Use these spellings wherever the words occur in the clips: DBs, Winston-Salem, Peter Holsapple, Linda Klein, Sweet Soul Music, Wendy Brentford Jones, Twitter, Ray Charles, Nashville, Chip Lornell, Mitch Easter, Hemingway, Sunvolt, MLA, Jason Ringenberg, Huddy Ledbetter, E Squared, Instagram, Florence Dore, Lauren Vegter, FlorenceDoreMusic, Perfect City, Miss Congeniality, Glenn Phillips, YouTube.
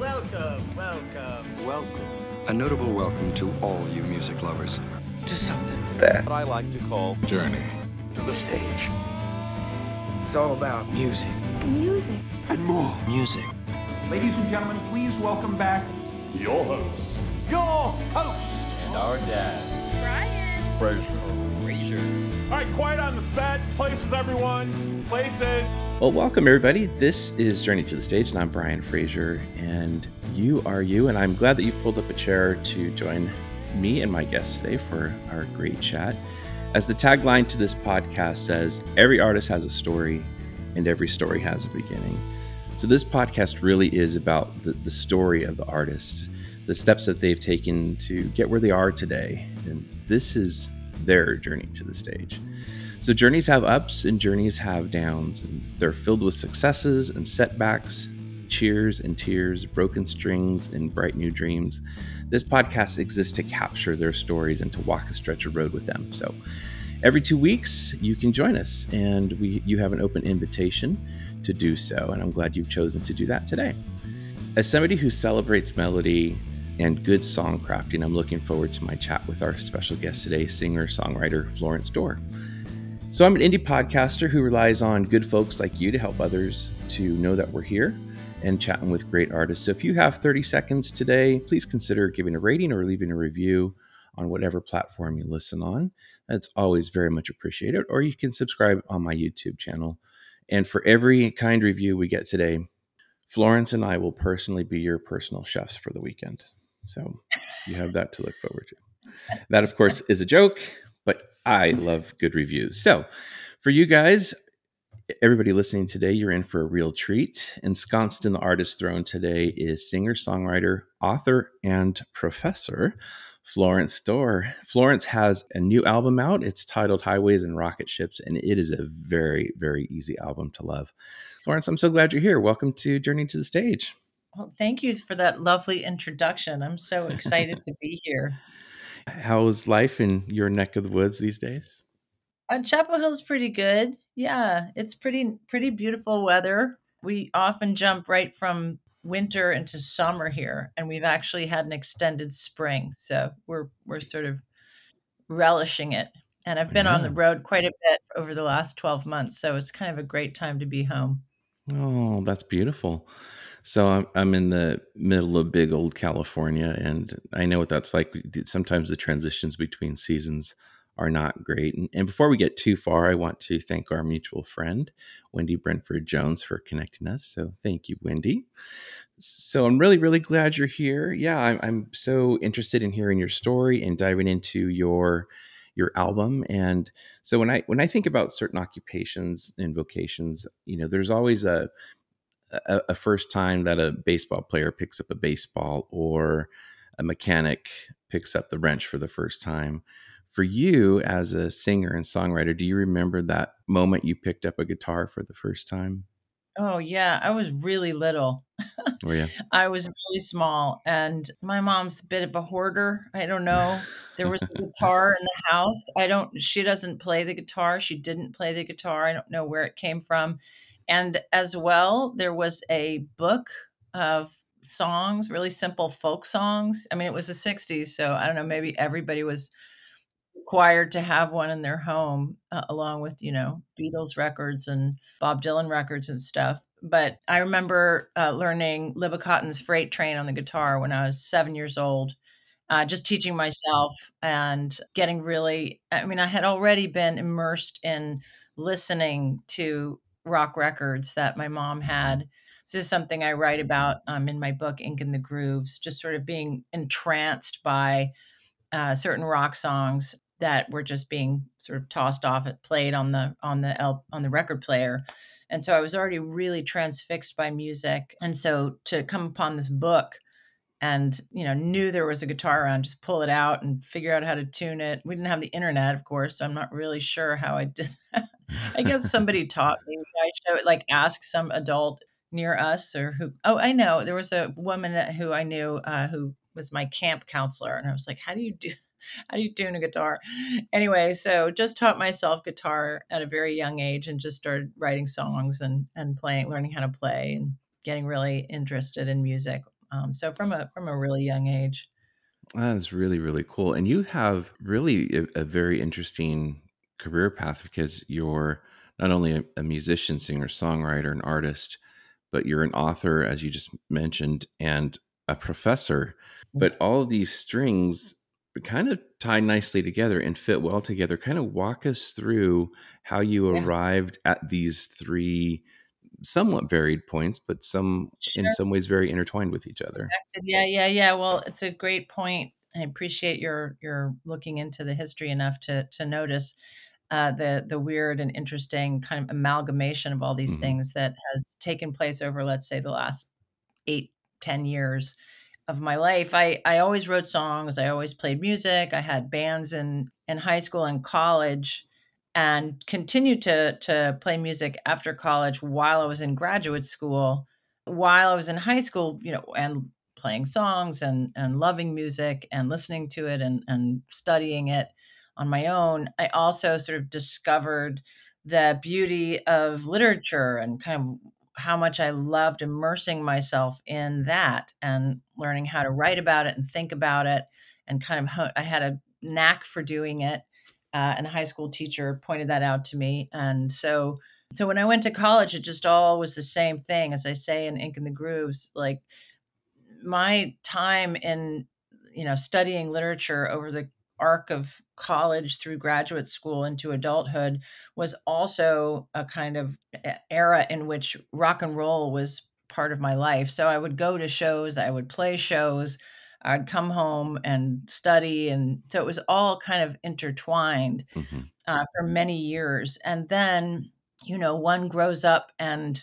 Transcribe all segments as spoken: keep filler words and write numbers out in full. Welcome, welcome, welcome. A notable welcome to all you music lovers. To something that I like to call Journey to the Stage. It's all about music. Music. And more music. Ladies and gentlemen, please welcome back your host. Your host. And our dad. Brian. Fraser. Fraser. All right, quiet on the set. Places, everyone. Places. Well, welcome, everybody. This is Journey to the Stage, and I'm Brian Fraser, and you are you. And I'm glad that you've pulled up a chair to join me and my guest today for our great chat. As the tagline to this podcast says, every artist has a story, and every story has a beginning. So this podcast really is about the, the story of the artist, the steps that they've taken to get where they are today. And this is their journey to the stage. So journeys have ups and journeys have downs, and they're filled with successes and setbacks, cheers and tears, broken strings and bright new dreams. This podcast exists to capture their stories and to walk a stretch of road with them. So every two weeks, you can join us, and we you have an open invitation to do so, and I'm glad you've chosen to do that today. As somebody who celebrates melody and good song crafting, I'm looking forward to my chat with our special guest today, singer-songwriter Florence Dore. So I'm an indie podcaster who relies on good folks like you to help others to know that we're here and chatting with great artists. So if you have thirty seconds today, please consider giving a rating or leaving a review on whatever platform you listen on. That's always very much appreciated. Or you can subscribe on my YouTube channel. And for every kind review we get today, Florence and I will personally be your personal chefs for the weekend. So you have that to look forward to. That, of course, is a joke, but I love good reviews. So for you guys, everybody listening today, you're in for a real treat. Ensconced in the artist throne today is singer, songwriter, author, and professor Florence Dore. Florence has a new album out. It's titled Highways and Rocket Ships, and it is a very, very easy album to love. Florence, I'm so glad you're here. Welcome to Journey to the Stage. Well, thank you for that lovely introduction. I'm so excited to be here. How's life in your neck of the woods these days? Uh, Chapel Hill's pretty good. Yeah, it's pretty, pretty beautiful weather. We often jump right from winter into summer here, and we've actually had an extended spring, so we're we're sort of relishing it. And I've been yeah. on the road quite a bit over the last twelve months, so it's kind of a great time to be home. Oh, that's beautiful. So I'm I'm in the middle of big old California, and I know what that's like. Sometimes the transitions between seasons are not great. And, and before we get too far, I want to thank our mutual friend, Wendy Brentford Jones, for connecting us. So thank you, Wendy. So I'm really, really glad you're here. Yeah, I'm, I'm so interested in hearing your story and diving into your your album. And so when I when I think about certain occupations and vocations, you know, there's always a a, a first time that a baseball player picks up a baseball, or a mechanic picks up the wrench for the first time. For you as a singer and songwriter, do you remember that moment you picked up a guitar for the first time? Oh, yeah. I was really little. Oh, yeah. I was really small, and my mom's a bit of a hoarder. I don't know. There was a guitar in the house. I don't, she doesn't play the guitar. She didn't play the guitar. I don't know where it came from. And as well, there was a book of songs, really simple folk songs. I mean, it was the sixties, so I don't know, maybe everybody was required to have one in their home, uh, along with, you know, Beatles records and Bob Dylan records and stuff. But I remember uh, learning Libba Cotton's Freight Train on the guitar when I was seven years old, uh, just teaching myself and getting really, I mean, I had already been immersed in listening to rock records that my mom had. This is something I write about um, in my book, Ink in the Grooves, just sort of being entranced by uh, certain rock songs that were just being sort of tossed off and played on the on the L, on the record player. And so I was already really transfixed by music. And so to come upon this book and, you know, knew there was a guitar around, just pull it out and figure out how to tune it. We didn't have the internet, of course, so I'm not really sure how I did that. I guess somebody taught me. I showed, like, ask some adult near us or who, oh, I know, there was a woman who I knew uh, who was my camp counselor. And I was like, how do you do How do you tune a guitar? Anyway, so just taught myself guitar at a very young age and just started writing songs and, and playing, learning how to play. And getting really interested in music. Um, so from a from a really young age. That is really, really cool. And you have really a, a very interesting career path, because you're not only a, a musician, singer, songwriter, an artist, but you're an author, as you just mentioned, and a professor. But all of these strings kind of tie nicely together and fit well together. Kind of walk us through how you yeah. arrived at these three somewhat varied points, but some sure. in some ways very intertwined with each other. Yeah, yeah, yeah. Well, it's a great point. I appreciate your your looking into the history enough to to notice uh, the the weird and interesting kind of amalgamation of all these mm-hmm. things that has taken place over, let's say, the last eight, ten years of my life. I, I always wrote songs. I always played music. I had bands in, in high school and college, and continued to, to play music after college while I was in graduate school, while I was in high school, you know, and playing songs and, and loving music and listening to it and, and studying it on my own. I also sort of discovered the beauty of literature and kind of how much I loved immersing myself in that and learning how to write about it and think about it, and kind of, ho- I had a knack for doing it. Uh, and a high school teacher pointed that out to me. And so, so when I went to college, it just all was the same thing. As I say in Ink in the Grooves, like my time in, you know, studying literature over the arc of college through graduate school into adulthood was also a kind of era in which rock and roll was part of my life. So I would go to shows, I would play shows, I'd come home and study. And so it was all kind of intertwined mm-hmm. uh, for many years. And then, you know, one grows up and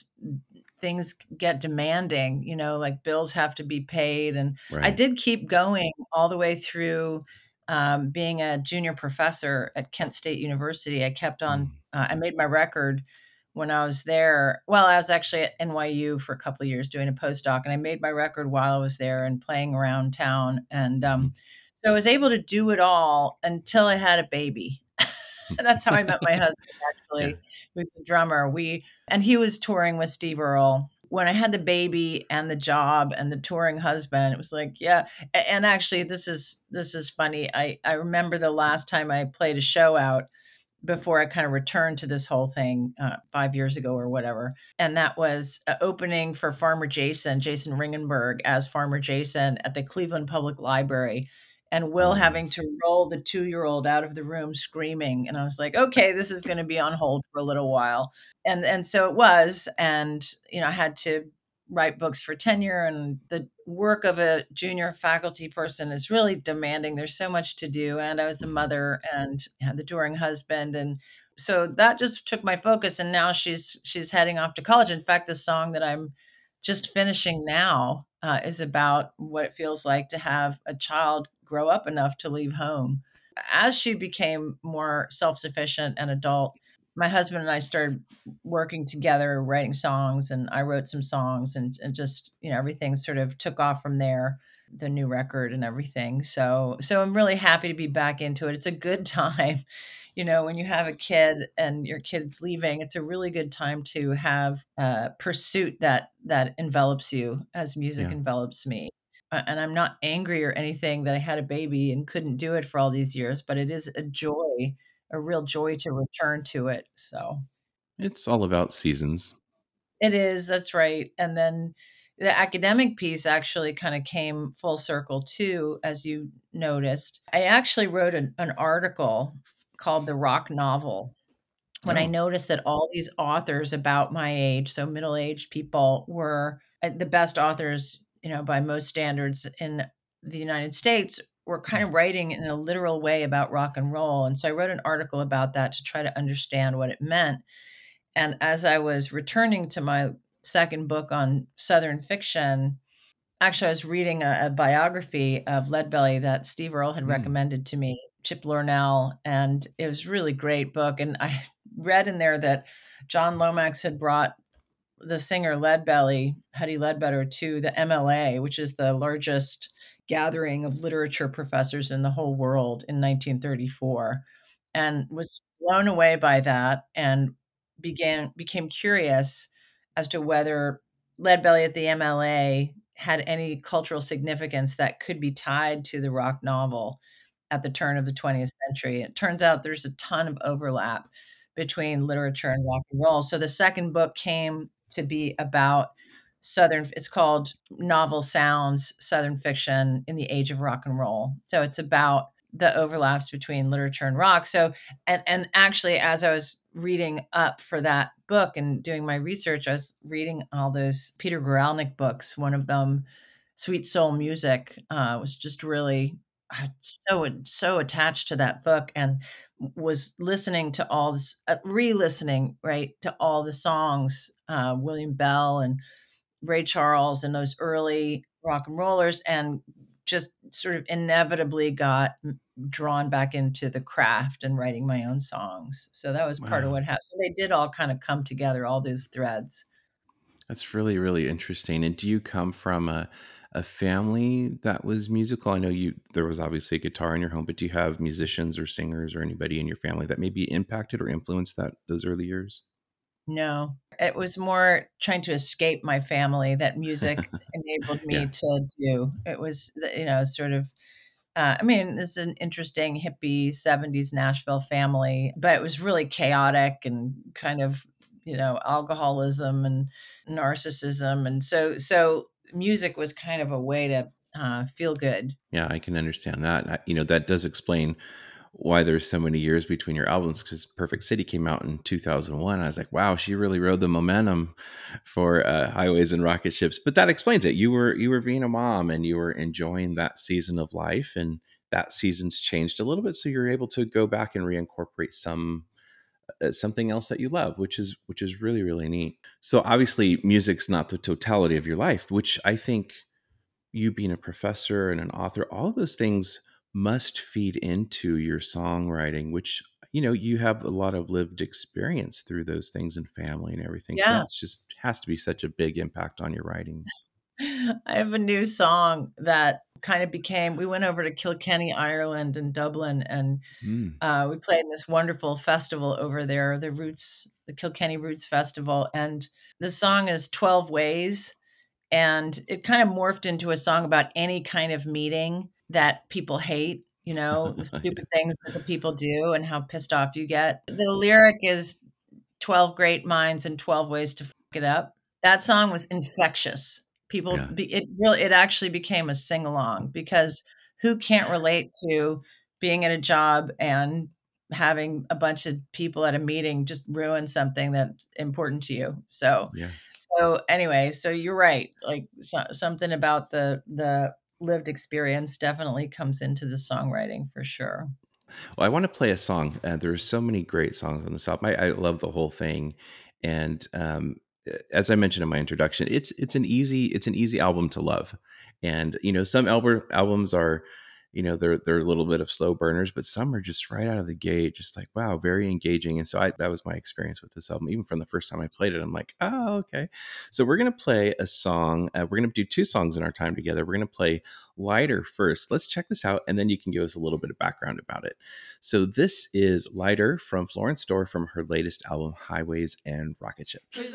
things get demanding, you know, like bills have to be paid. And right. I did keep going all the way through Um, being a junior professor at Kent State University. I kept on, uh, I made my record when I was there. Well, I was actually at N Y U for a couple of years doing a postdoc, and I made my record while I was there and playing around town. And um, so I was able to do it all until I had a baby. That's how I met my husband, actually, who's a drummer. We and he was touring with Steve Earle. When I had the baby and the job and the touring husband, it was like, yeah. And actually, this is this is funny. I, I remember the last time I played a show out before I kind of returned to this whole thing uh, five years ago or whatever. And that was an opening for Farmer Jason, Jason Ringenberg as Farmer Jason at the Cleveland Public Library. And Will having to roll the two-year-old out of the room screaming. And I was like, okay, this is going to be on hold for a little while. And and so it was. And, you know, I had to write books for tenure. And the work of a junior faculty person is really demanding. There's so much to do. And I was a mother and had the touring husband. And so that just took my focus. And now she's she's heading off to college. In fact, the song that I'm just finishing now uh, is about what it feels like to have a child grow up enough to leave home. As she became more self-sufficient and adult, my husband and I started working together, writing songs, and I wrote some songs, and, and just, you know, everything sort of took off from there, the new record and everything. So, so I'm really happy to be back into it. It's a good time. You know, when you have a kid and your kid's leaving, it's a really good time to have a pursuit that, that envelops you as music yeah. envelops me. And I'm not angry or anything that I had a baby and couldn't do it for all these years, but it is a joy, a real joy to return to it. So it's all about seasons. It is. That's right. And then the academic piece actually kind of came full circle too, as you noticed. I actually wrote an, an article called The Rock Novel when oh. I noticed that all these authors about my age, so middle-aged people, were the best authors, you know, by most standards in the United States, were kind of writing in a literal way about rock and roll. And so I wrote an article about that to try to understand what it meant. And as I was returning to my second book on Southern fiction, actually, I was reading a, a biography of Leadbelly that Steve Earle had mm. recommended to me, Chip Lornell, and it was a really great book. And I read in there that John Lomax had brought the singer Leadbelly, Huddy Ledbetter, to the M L A, which is the largest gathering of literature professors in the whole world, in nineteen thirty-four, and was blown away by that and began became curious as to whether Leadbelly at the M L A had any cultural significance that could be tied to the rock novel at the turn of the twentieth century. It turns out there's a ton of overlap between literature and rock and roll. So the second book came to be about Southern, it's called Novel Sounds, Southern Fiction in the Age of Rock and Roll. So it's about the overlaps between literature and rock. So, and, and actually, as I was reading up for that book and doing my research, I was reading all those Peter Guralnick books. One of them, Sweet Soul Music, uh, was just really so, so attached to that book, and was listening to all this, uh, re-listening, right, to all the songs, uh, William Bell and Ray Charles and those early rock and rollers, and just sort of inevitably got drawn back into the craft and writing my own songs. So that was part wow. of what happened. So they did all kind of come together, all those threads. That's really, really interesting. And do you come from a, a family that was musical? I know you, there was obviously a guitar in your home, but do you have musicians or singers or anybody in your family that maybe impacted or influenced that those early years? No, it was more trying to escape my family that music enabled me yeah. to do. It was, you know, sort of, uh, I mean, this is an interesting hippie seventies Nashville family, but it was really chaotic and kind of, you know, alcoholism and narcissism. And so, so music was kind of a way to uh, feel good. Yeah, I can understand that. I, you know, that does explain why there's so many years between your albums, because Perfect City came out in two thousand one. I was like, wow, she really rode the momentum for uh, Highways and Rocket Ships. But that explains it. You were you were being a mom and you were enjoying that season of life, and that season's changed a little bit. So you're able to go back and reincorporate some uh, something else that you love, which is which is really, really neat. So obviously music's not the totality of your life, which I think you being a professor and an author, all of those things must feed into your songwriting, which, you know, you have a lot of lived experience through those things and family and everything. Yeah. So it's just has to be such a big impact on your writing. I have a new song that kind of became, we went over to Kilkenny, Ireland and Dublin, and mm. uh, we played in this wonderful festival over there, the Roots, the Kilkenny Roots Festival. And the song is twelve ways. And it kind of morphed into a song about any kind of meeting that people hate, you know, the stupid things that the people do and how pissed off you get. The lyric is twelve great minds and twelve ways to f*** it up. That song was infectious. People, yeah. it really, it actually became a sing-along, because who can't relate to being at a job and having a bunch of people at a meeting just ruin something that's important to you? So, yeah. so anyway, so you're right. Like so, something about the, the, lived experience definitely comes into the songwriting for sure. Well, I want to play a song. Uh, there are so many great songs on this album. I, I love the whole thing. And um, as I mentioned in my introduction, it's it's an easy it's an easy album to love. And you know, some album albums are, you know, they're they're a little bit of slow burners, but some are just right out of the gate, just like wow, very engaging. And so I, that was my experience with this album. Even from the first time I played it, I'm like, oh, okay. So we're gonna play a song. Uh, we're gonna do two songs in our time together. We're gonna play Lighter first. Let's check this out, and then you can give us a little bit of background about it. So this is Lighter from Florence Dore, from her latest album, Highways and Rocket Ships.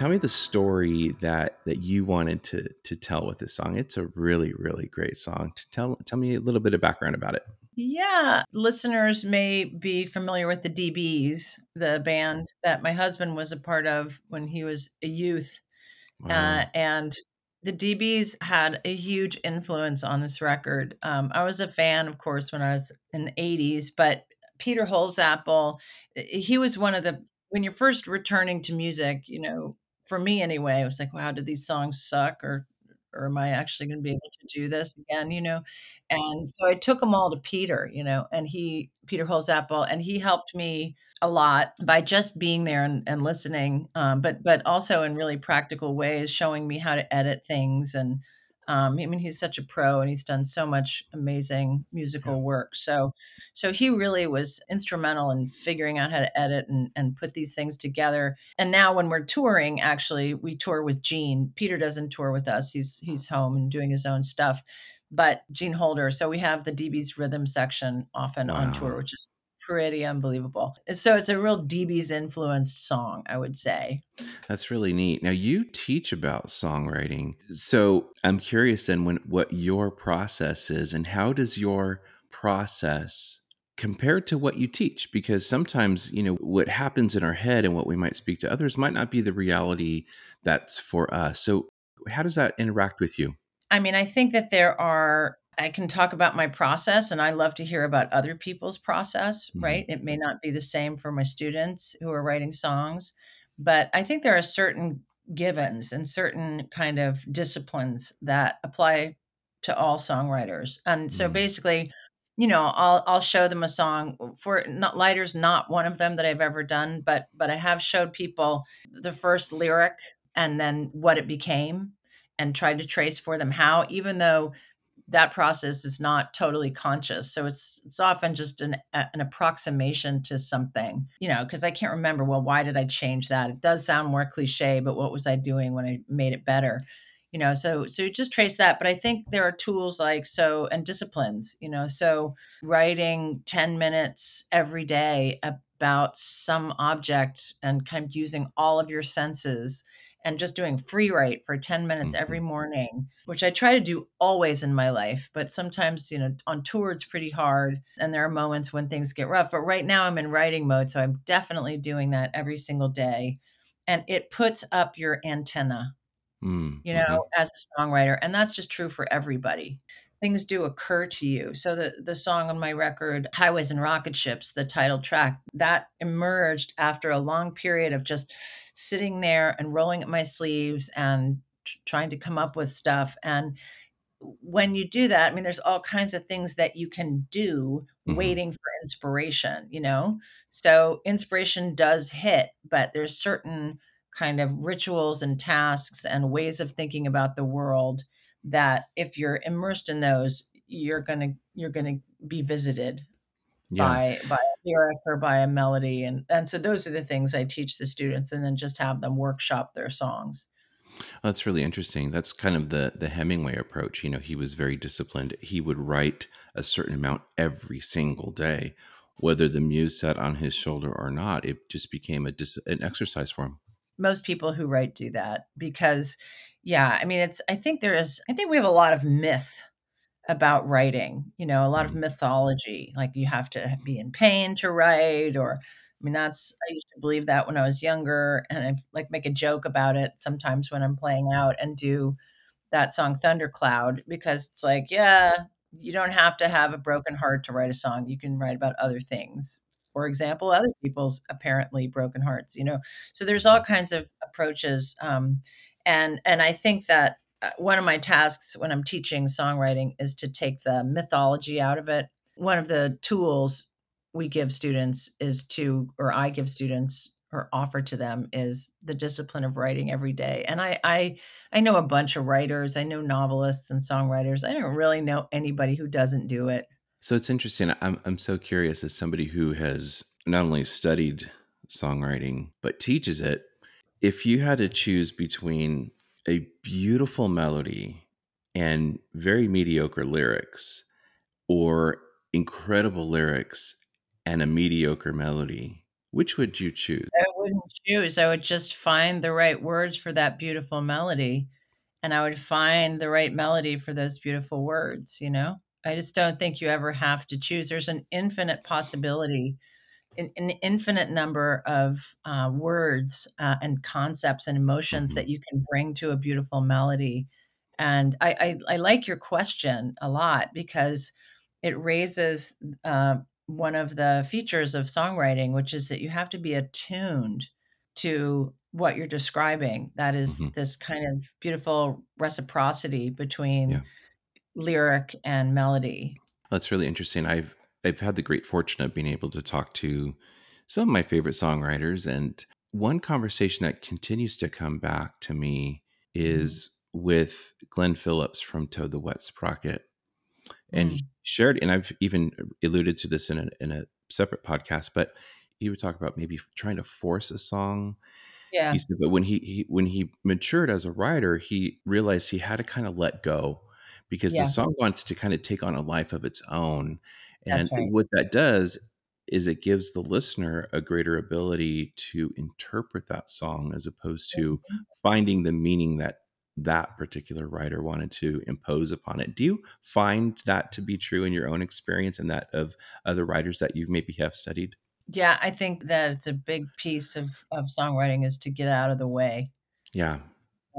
tell me the story that that you wanted to to tell with this song. It's a really, really great song. To tell tell me a little bit of background about it. Yeah, listeners may be familiar with the D Bs, the band that my husband was a part of when he was a youth. Wow. Uh, and the D Bs had a huge influence on this record. Um, I was a fan, of course, when I was in the eighties, but Peter Holsapple, he was one of the, when you're first returning to music, you know, for me anyway, it was like, wow, did these songs suck? Or or am I actually going to be able to do this again, you know? And so I took them all to Peter, you know, and he, Peter Holsapple, and he helped me a lot by just being there and, and listening, um, but but also in really practical ways, showing me how to edit things. And um, I mean, he's such a pro and he's done so much amazing musical work. So so he really was instrumental in figuring out how to edit and, and put these things together. And now when we're touring, actually, we tour with Gene. Peter doesn't tour with us. He's he's home and doing his own stuff. But Gene Holder. So we have the D B's rhythm section often wow. on tour, which is pretty unbelievable. And so it's a real D B's influenced song, I would say. That's really neat. Now you teach about songwriting. So I'm curious then when, what your process is and how does your process compare to what you teach? Because sometimes, you know, what happens in our head and what we might speak to others might not be the reality that's for us. So how does that interact with you? I mean, I think that there are, I can talk about my process and I love to hear about other people's process, right? It may not be the same for my students who are writing songs, but I think there are certain givens and certain kind of disciplines that apply to all songwriters. And so basically, you know, I'll I'll show them a song. For not Lighter's not one of them that I've ever done, but but I have showed people the first lyric and then what it became and tried to trace for them how, even though that process is not totally conscious. So it's it's often just an an approximation to something, you know, because I can't remember, well, why did I change that? It does sound more cliche, but what was I doing when I made it better? You know, so so you just trace that. But I think there are tools like so and disciplines, you know, so writing ten minutes every day about some object and kind of using all of your senses and just doing free write for ten minutes mm-hmm. every morning, which I try to do always in my life. But sometimes, you know, on tour, it's pretty hard. And there are moments when things get rough. But right now I'm in writing mode. So I'm definitely doing that every single day. And it puts up your antenna, mm-hmm. you know, as a songwriter. And that's just true for everybody. Things do occur to you. So the, the song on my record, Highways and Rocket Ships, the title track, that emerged after a long period of just sitting there and rolling at my sleeves and t- trying to come up with stuff. And when you do that, I mean, there's all kinds of things that you can do mm-hmm. waiting for inspiration, you know? So inspiration does hit, but there's certain kind of rituals and tasks and ways of thinking about the world that if you're immersed in those, you're going to, you're going to be visited yeah. by, by a lyric or by a melody. And, and so those are the things I teach the students and then just have them workshop their songs. Well, that's really interesting. That's kind of the, the Hemingway approach. You know, he was very disciplined. He would write a certain amount every single day, whether the muse sat on his shoulder or not. It just became a dis- an exercise for him. Most people who write do that because yeah, I mean, it's, I think there is, I think we have a lot of myth about writing, you know, a lot of mythology, like you have to be in pain to write, or, I mean, that's, I used to believe that when I was younger and I like make a joke about it sometimes when I'm playing out and do that song Thundercloud, because it's like, yeah, you don't have to have a broken heart to write a song. You can write about other things. For example, other people's apparently broken hearts, you know, so there's all kinds of approaches, um, And and I think that one of my tasks when I'm teaching songwriting is to take the mythology out of it. One of the tools we give students is to, or I give students or offer to them is the discipline of writing every day. And I I, I know a bunch of writers. I know novelists and songwriters. I don't really know anybody who doesn't do it. So it's interesting. I'm I'm so curious as somebody who has not only studied songwriting, but teaches it. If you had to choose between a beautiful melody and very mediocre lyrics or incredible lyrics and a mediocre melody, which would you choose? It wouldn't choose. I would just find the right words for that beautiful melody. And I would find the right melody for those beautiful words, you know? I just don't think you ever have to choose. There's an infinite possibility, an, an infinite number of uh, words uh, and concepts and emotions that you can bring to a beautiful melody. And I, I, I like your question a lot because it raises uh, one of the features of songwriting, which is that you have to be attuned to what you're describing. That is mm-hmm. this kind of beautiful reciprocity between yeah. lyric and melody. That's really interesting. I've I've had the great fortune of being able to talk to some of my favorite songwriters. And one conversation that continues to come back to me is mm-hmm. with Glenn Phillips from Toad the Wet Sprocket. And mm. he shared, and I've even alluded to this in a, in a separate podcast, but he would talk about maybe trying to force a song. Yeah. He said that when he, he when he matured as a writer, he realized he had to kind of let go because yeah. the song wants to kind of take on a life of its own. And right. what that does is it gives the listener a greater ability to interpret that song as opposed to mm-hmm. finding the meaning that that particular writer wanted to impose upon it. Do you find that to be true in your own experience and that of other writers that you maybe have studied? Yeah, I think that it's a big piece of, of songwriting is to get out of the way. Yeah.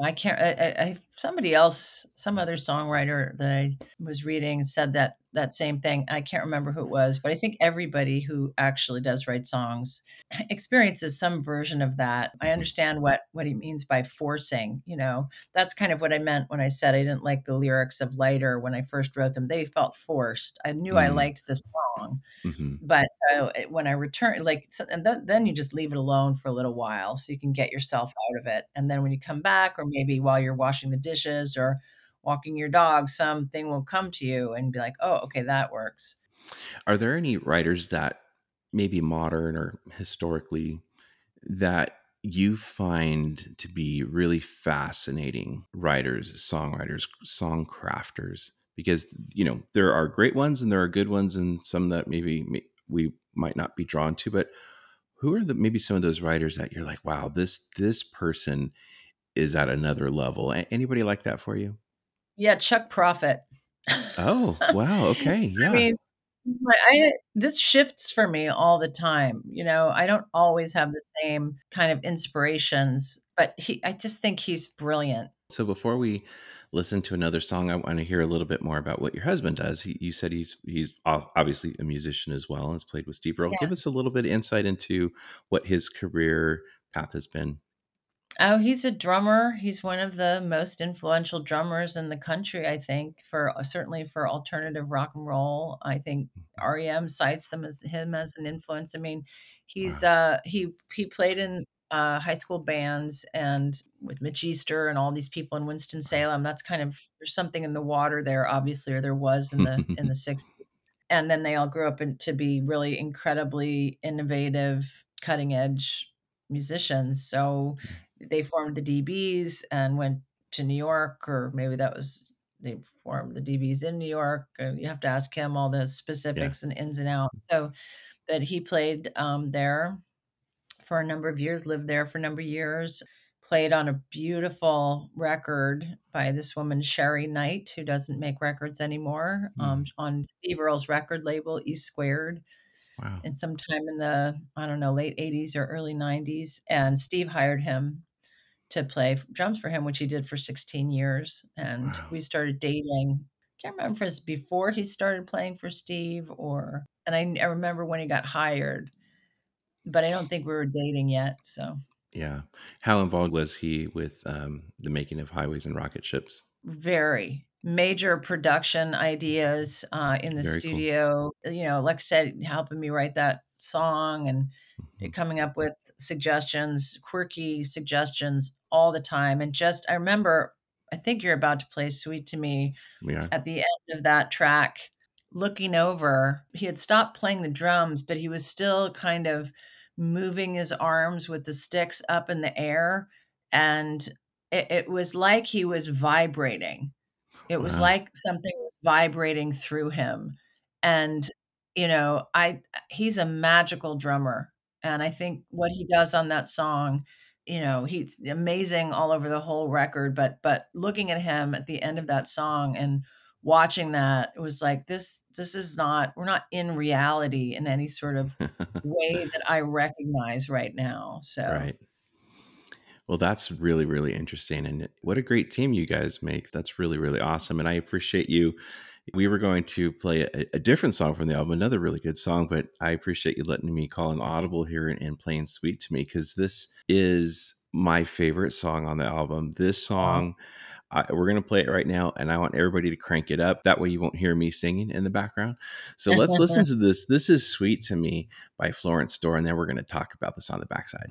I can't, I, I, somebody else, some other songwriter that I was reading said that, that same thing. I can't remember who it was, but I think everybody who actually does write songs experiences some version of that. I understand what, what he means by forcing, you know, that's kind of what I meant when I said I didn't like the lyrics of Lighter when I first wrote them. They felt forced. I knew mm-hmm. I liked the song, mm-hmm. but uh, when I returned, like, so, and th- then you just leave it alone for a little while so you can get yourself out of it. And then when you come back, or maybe while you're washing the dishes or walking your dog, something will come to you and be like, oh, okay, that works. Are there any writers that maybe modern or historically that you find to be really fascinating writers, songwriters, song crafters? Because, you know, there are great ones and there are good ones and some that maybe we might not be drawn to, but who are the, maybe some of those writers that you're like, wow, this, this person is at another level. Anybody like that for you? Yeah, Chuck Prophet. Oh, wow. Okay. Yeah. I mean, I, this shifts for me all the time. You know, I don't always have the same kind of inspirations, but he, I just think he's brilliant. So before we listen to another song, I want to hear a little bit more about what your husband does. He, you said he's he's obviously a musician as well and has played with Steve Earle. Yeah. Give us a little bit of insight into what his career path has been. Oh, he's a drummer. He's one of the most influential drummers in the country, I think, for certainly for alternative rock and roll. I think R E M cites them as him as an influence. I mean, he's wow. uh, he he played in uh, high school bands and with Mitch Easter and all these people in Winston-Salem. That's kind of there's something in the water there, obviously, or there was in the in the sixties. And then they all grew up in, to be really incredibly innovative, cutting edge musicians. So they formed the D Bs and went to New York, or maybe that was, they formed the D Bs in New York. You have to ask him all the specifics yeah. and ins and outs. So, but he played um, there for a number of years, lived there for a number of years, played on a beautiful record by this woman, Sherry Knight, who doesn't make records anymore, mm. um, on Steve Earle's record label, E Squared. Wow. And sometime in the, I don't know, late eighties or early nineties. And Steve hired him to play drums for him, which he did for sixteen years. And wow. we started dating. I can't remember if it was before he started playing for Steve or, and I, I remember when he got hired, but I don't think we were dating yet. So. Yeah. How involved was he with um, the making of Highways and Rocket Ships? Very. Major production ideas uh, in the Very studio, cool. you know, like I said, helping me write that song and mm-hmm. coming up with suggestions, quirky suggestions all the time. And just, I remember, I think you're about to play Sweet to Me yeah. at the end of that track, looking over, he had stopped playing the drums, but he was still kind of moving his arms with the sticks up in the air. And it, it was like he was vibrating. It was wow. like something was vibrating through him. And, you know, I he's a magical drummer. And I think what he does on that song, you know, he's amazing all over the whole record, but but looking at him at the end of that song and watching that, it was like, this this is not, we're not in reality in any sort of way that I recognize right now. So right. Well, that's really, really interesting. And what a great team you guys make. That's really, really awesome. And I appreciate you. We were going to play a, a different song from the album, another really good song, but I appreciate you letting me call an audible here and, and playing Sweet to Me, because this is my favorite song on the album. This song, I, we're going to play it right now, and I want everybody to crank it up. That way you won't hear me singing in the background. So let's listen to this. This is Sweet to Me by Florence Dore, and then we're going to talk about this on the backside.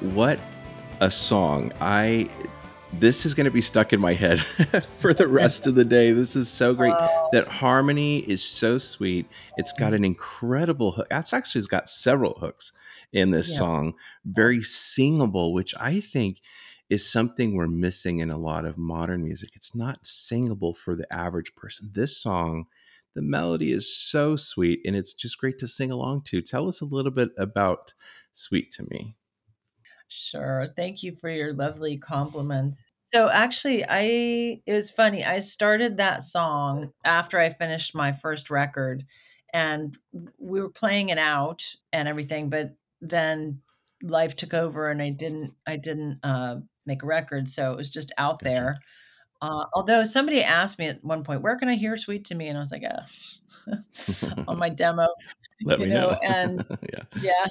What a song. I this is going to be stuck in my head for the rest of the day. This is so great. Oh. That harmony is so sweet. It's got an incredible hook. That's actually, it's got several hooks in this yeah. song. Very singable, which I think is something we're missing in a lot of modern music. It's not singable for the average person. This song, the melody is so sweet, and it's just great to sing along to. Tell us a little bit about Sweet to Me. Sure. Thank you for your lovely compliments. So actually, I it was funny. I started that song after I finished my first record, and we were playing it out and everything, but then life took over and I didn't I didn't uh, make a record. So it was just out there. Uh, although somebody asked me at one point, where can I hear Sweet to Me? And I was like, oh, on my demo. Let you me know. know. And yeah. yeah.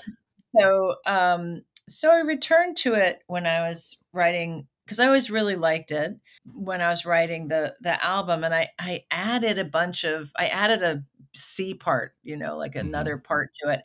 So, um, so I returned to it when I was writing, because I always really liked it when I was writing the, the album. And I, I added a bunch of, I added a C part, you know, like another mm-hmm. part to it.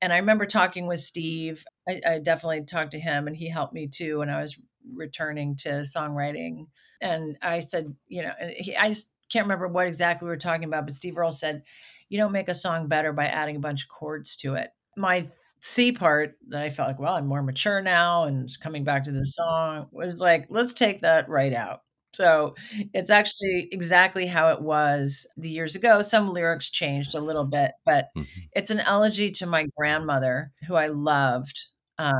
And I remember talking with Steve. I, I definitely talked to him, and he helped me too when I was returning to songwriting. And I said, you know, and he, I just can't remember what exactly we were talking about, but Steve Earle said, you don't make a song better by adding a bunch of chords to it. My C part that I felt like, well, I'm more mature now and coming back to the song, was like, let's take that right out. So it's actually exactly how it was the years ago. Some lyrics changed a little bit, but mm-hmm. it's an elegy to my grandmother, who I loved, uh,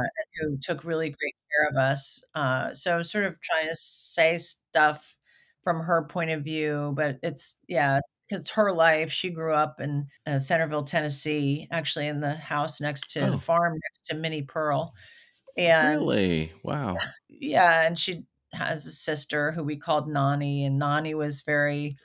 who took really great care of us. Uh, so sort of trying to say stuff from her point of view, but it's, yeah, it's her life. She grew up in uh, Centerville, Tennessee, actually in the house next to oh. the farm next to Minnie Pearl. And really? Wow. Yeah. And she has a sister who we called Nani, and Nani was very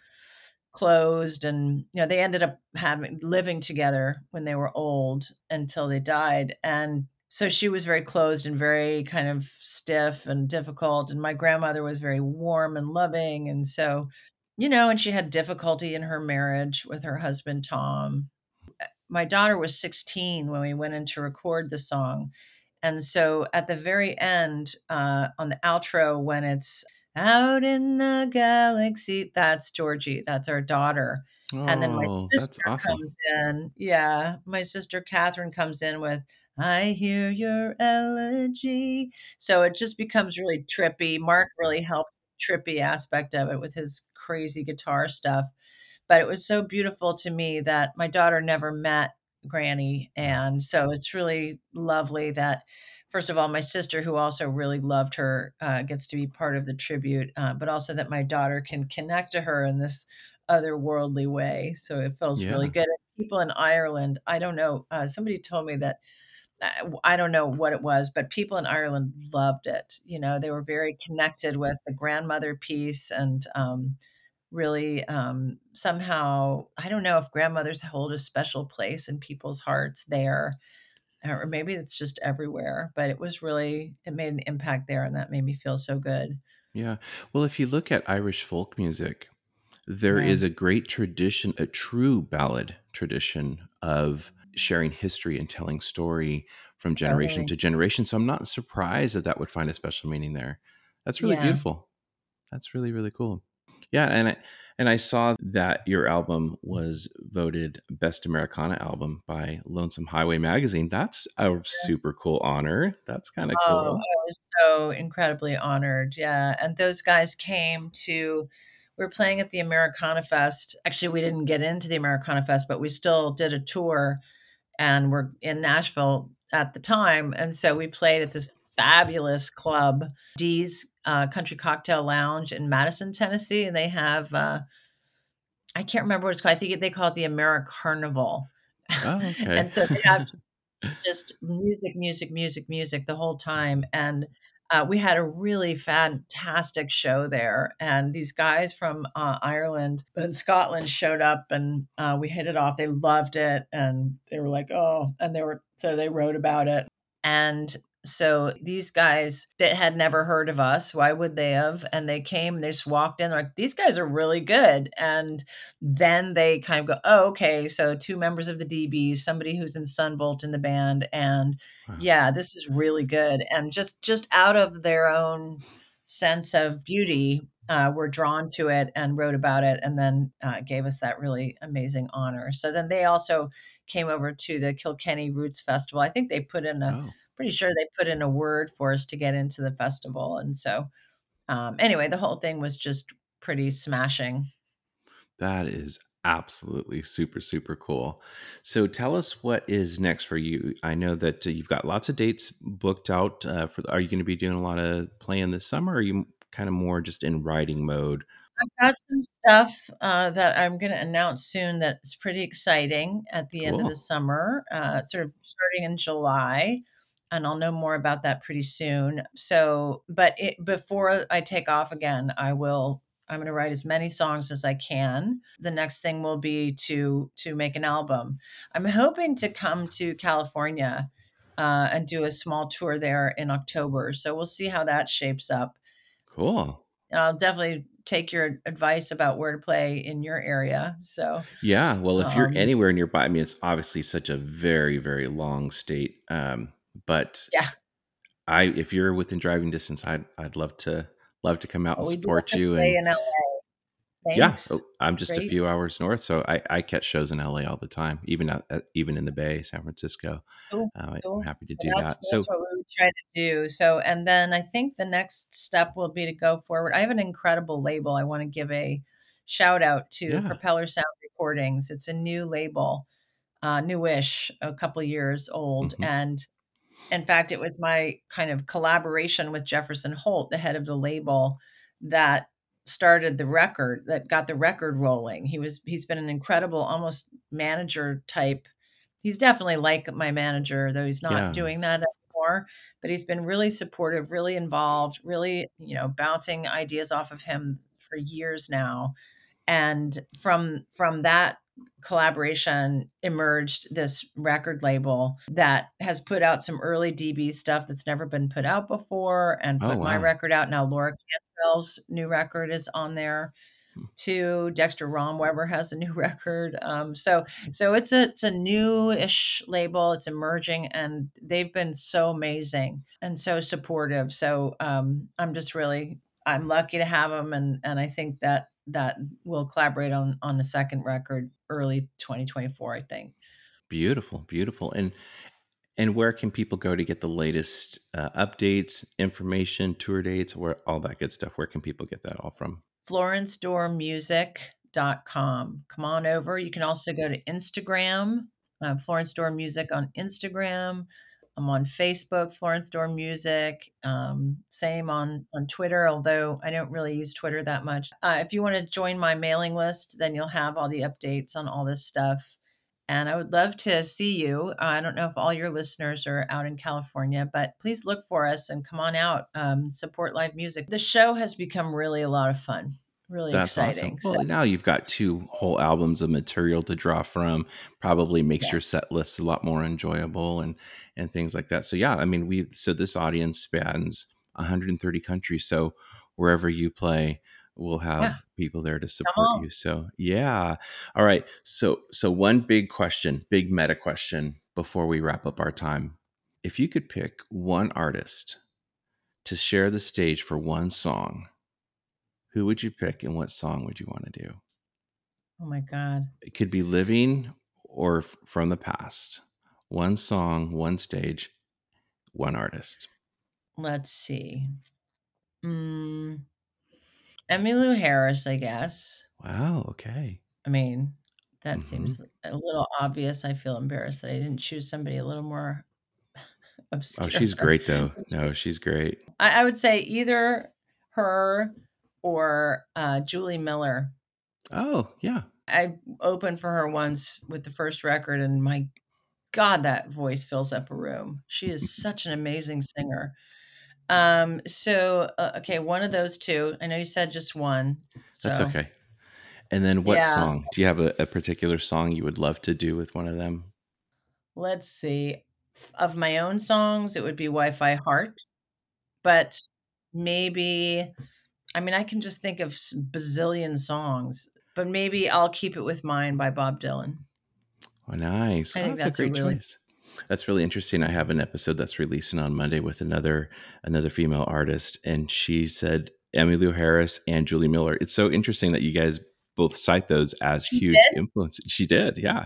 closed, and you know, they ended up having living together when they were old until they died. And so she was very closed and very kind of stiff and difficult, and my grandmother was very warm and loving. And so, you know, and she had difficulty in her marriage with her husband Tom. My daughter was sixteen when we went in to record the song. And so at the very end, uh, on the outro, when it's out in the galaxy, that's Georgie. That's our daughter. Oh, and then my sister awesome. comes in. Yeah. My sister, Catherine, comes in with, I hear your elegy. So it just becomes really trippy. Mark really helped the trippy aspect of it with his crazy guitar stuff. But it was so beautiful to me that my daughter never met Granny, and so it's really lovely that, first of all, my sister, who also really loved her, uh, gets to be part of the tribute, uh, but also that my daughter can connect to her in this otherworldly way. So it feels yeah. really good. And people in Ireland, I don't know, uh, somebody told me that, I don't know what it was, but people in Ireland loved it. You know, they were very connected with the grandmother piece, and um really um, somehow, I don't know if grandmothers hold a special place in people's hearts there, or maybe it's just everywhere, but it was really, it made an impact there, and that made me feel so good. Yeah. Well, if you look at Irish folk music, there yeah. is a great tradition, a true ballad tradition of sharing history and telling story from generation totally. to generation. So I'm not surprised that that would find a special meaning there. That's really yeah. beautiful. That's really, really cool. Yeah, and I, and I saw that your album was voted Best Americana Album by Lonesome Highway Magazine. That's a yeah. super cool honor. That's kind of oh, cool. I was so incredibly honored. Yeah, and those guys came to, we were playing at the Americana Fest. Actually, we didn't get into the Americana Fest, but we still did a tour, and we're in Nashville at the time. And so we played at this fabulous club, D's uh, Country Cocktail Lounge in Madison, Tennessee. And they have, uh, I can't remember what it's called. I think they call it the AmeriCarnival. Oh, okay. And so they have just music, music, music, music the whole time. And uh, we had a really fantastic show there. And these guys from uh, Ireland and Scotland showed up, and uh, we hit it off. They loved it. And they were like, oh, and they were, so they wrote about it. And So these guys that had never heard of us, why would they have? And they came and they just walked in like, these guys are really good. And then they kind of go, oh, okay. So two members of the D Bs, somebody who's in Sunvolt in the band. And wow. yeah, this is really good. And just, just out of their own sense of beauty, uh, were drawn to it and wrote about it. And then uh, gave us that really amazing honor. So then they also came over to the Kilkenny Roots Festival. I think they put in a, oh. pretty sure they put in a word for us to get into the festival. And so um, anyway, the whole thing was just pretty smashing. That is absolutely super, super cool. So tell us what is next for you. I know that you've got lots of dates booked out. Uh, for, are you going to be doing a lot of playing this summer? Or are you kind of more just in writing mode? I've got some stuff uh, that I'm going to announce soon that's pretty exciting at the cool. end of the summer, uh, sort of starting in July. And I'll know more about that pretty soon. So, but it, before I take off again, I will, I'm going to write as many songs as I can. The next thing will be to, to make an album. I'm hoping to come to California uh, and do a small tour there in October. So we'll see how that shapes up. Cool. And I'll definitely take your advice about where to play in your area. So, yeah, well, if um, you're anywhere nearby, I mean, it's obviously such a very, very long state. Um, But yeah, I if you're within driving distance, I'd I'd love to love to come out and support you. And in L A. Yeah, I'm just Great. a few hours north, so I, I catch shows in L A all the time, even out, even in the Bay, San Francisco. Cool, uh, cool. I'm happy to do that's, that. That's so what we would try to do. So and then I think the next step will be to go forward. I have an incredible label. I want to give a shout out to yeah. Propeller Sound Recordings. It's a new label, uh, newish, a couple years old, mm-hmm. and. In fact, it was my kind of collaboration with Jefferson Holt, the head of the label, that started the record, that got the record rolling. He was, he's been an incredible, almost manager type. He's definitely like my manager, though he's not yeah. doing that anymore, but he's been really supportive, really involved, really, you know, bouncing ideas off of him for years now. And from, from that collaboration emerged this record label that has put out some early D B stuff that's never been put out before and put oh, wow. my record out. Now Laura Cantwell's new record is on there too. Dexter Romweber has a new record. Um, so so it's a, it's a newish label. It's emerging and they've been so amazing and so supportive. So um, I'm just really, I'm lucky to have them. And, and I think that that we'll collaborate on, on the second record early twenty twenty-four, I think. Beautiful, beautiful. And, and where can people go to get the latest uh, updates, information, tour dates, where all that good stuff? Where can people get that all from? Florence Dore Music dot com. Come on over. You can also go to Instagram, uh, Florence Dore Music on Instagram. I'm on Facebook, Florence Dore Music, um, same on, on Twitter, although I don't really use Twitter that much. Uh, if you want to join my mailing list, then you'll have all the updates on all this stuff. And I would love to see you. Uh, I don't know if all your listeners are out in California, but please look for us and come on out, um, support live music. The show has become really a lot of fun. Really That's exciting. Awesome. Well, so. Now you've got two whole albums of material to draw from, probably makes yeah. your set list a lot more enjoyable and, and things like that. So yeah, I mean, we, so this audience spans one hundred thirty countries. So wherever you play, we'll have yeah. people there to support you. So yeah. All right. So, so one big question, big meta question before we wrap up our time, if you could pick one artist to share the stage for one song, who would you pick and what song would you want to do? Oh my God. It could be living or f- from the past. One song, one stage, one artist. Let's see. Mm, Emmylou Harris, I guess. Wow. Okay. I mean, that mm-hmm. seems a little obvious. I feel embarrassed that I didn't choose somebody a little more obscure. Oh, she's great though. No, she's great. I, I would say either her or uh, Julie Miller. Oh, yeah. I opened for her once with the first record, and my God, that voice fills up a room. She is such an amazing singer. Um, so, uh, okay, one of those two. I know you said just one. So. That's okay. And then what yeah. song? Do you have a, a particular song you would love to do with one of them? Let's see. of my own songs, it would be Wi-Fi Heart. But maybe, I mean, I can just think of bazillion songs, but maybe I'll Keep It With Mine by Bob Dylan. Oh, nice. I oh, think that's, that's a great a really- choice. That's really interesting. I have an episode that's releasing on Monday with another another female artist, and she said Emmylou Harris and Julie Miller. It's so interesting that you guys both cite those as she huge did? influences. She did, yeah,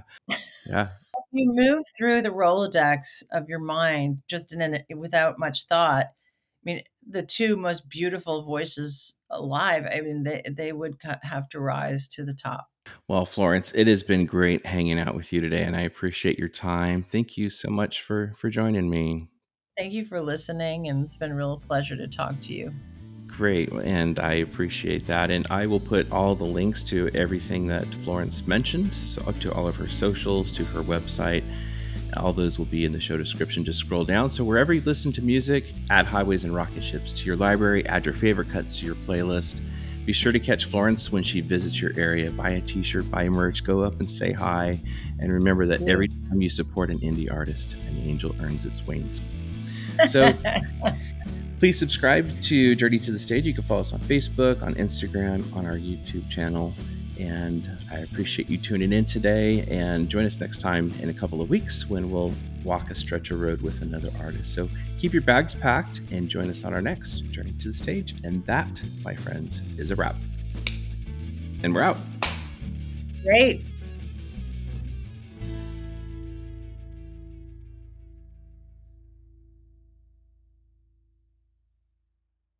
yeah. You move through the Rolodex of your mind just in an, without much thought. I mean, the two most beautiful voices alive. I mean, they they would have to rise to the top. Well, Florence, it has been great hanging out with you today, and I appreciate your time. Thank you so much for, for joining me. Thank you for listening, and it's been a real pleasure to talk to you. Great, and I appreciate that. And I will put all the links to everything that Florence mentioned, so up to all of her socials, to her website. All those will be in the show description. Just scroll down. So wherever you listen to music, add Highways and Rocket Ships to your library, add your favorite cuts to your playlist. Be sure to catch Florence when she visits your area. Buy a t-shirt, buy merch, go up and say hi. And remember that every time you support an indie artist, an angel earns its wings. So please subscribe to Journey to the Stage. You can follow us on Facebook, on Instagram, on our YouTube channel. And I appreciate you tuning in today, and join us next time in a couple of weeks when we'll walk a stretch of road with another artist. So keep your bags packed and join us on our next Journey to the Stage. And that, my friends, is a wrap. And we're out. Great.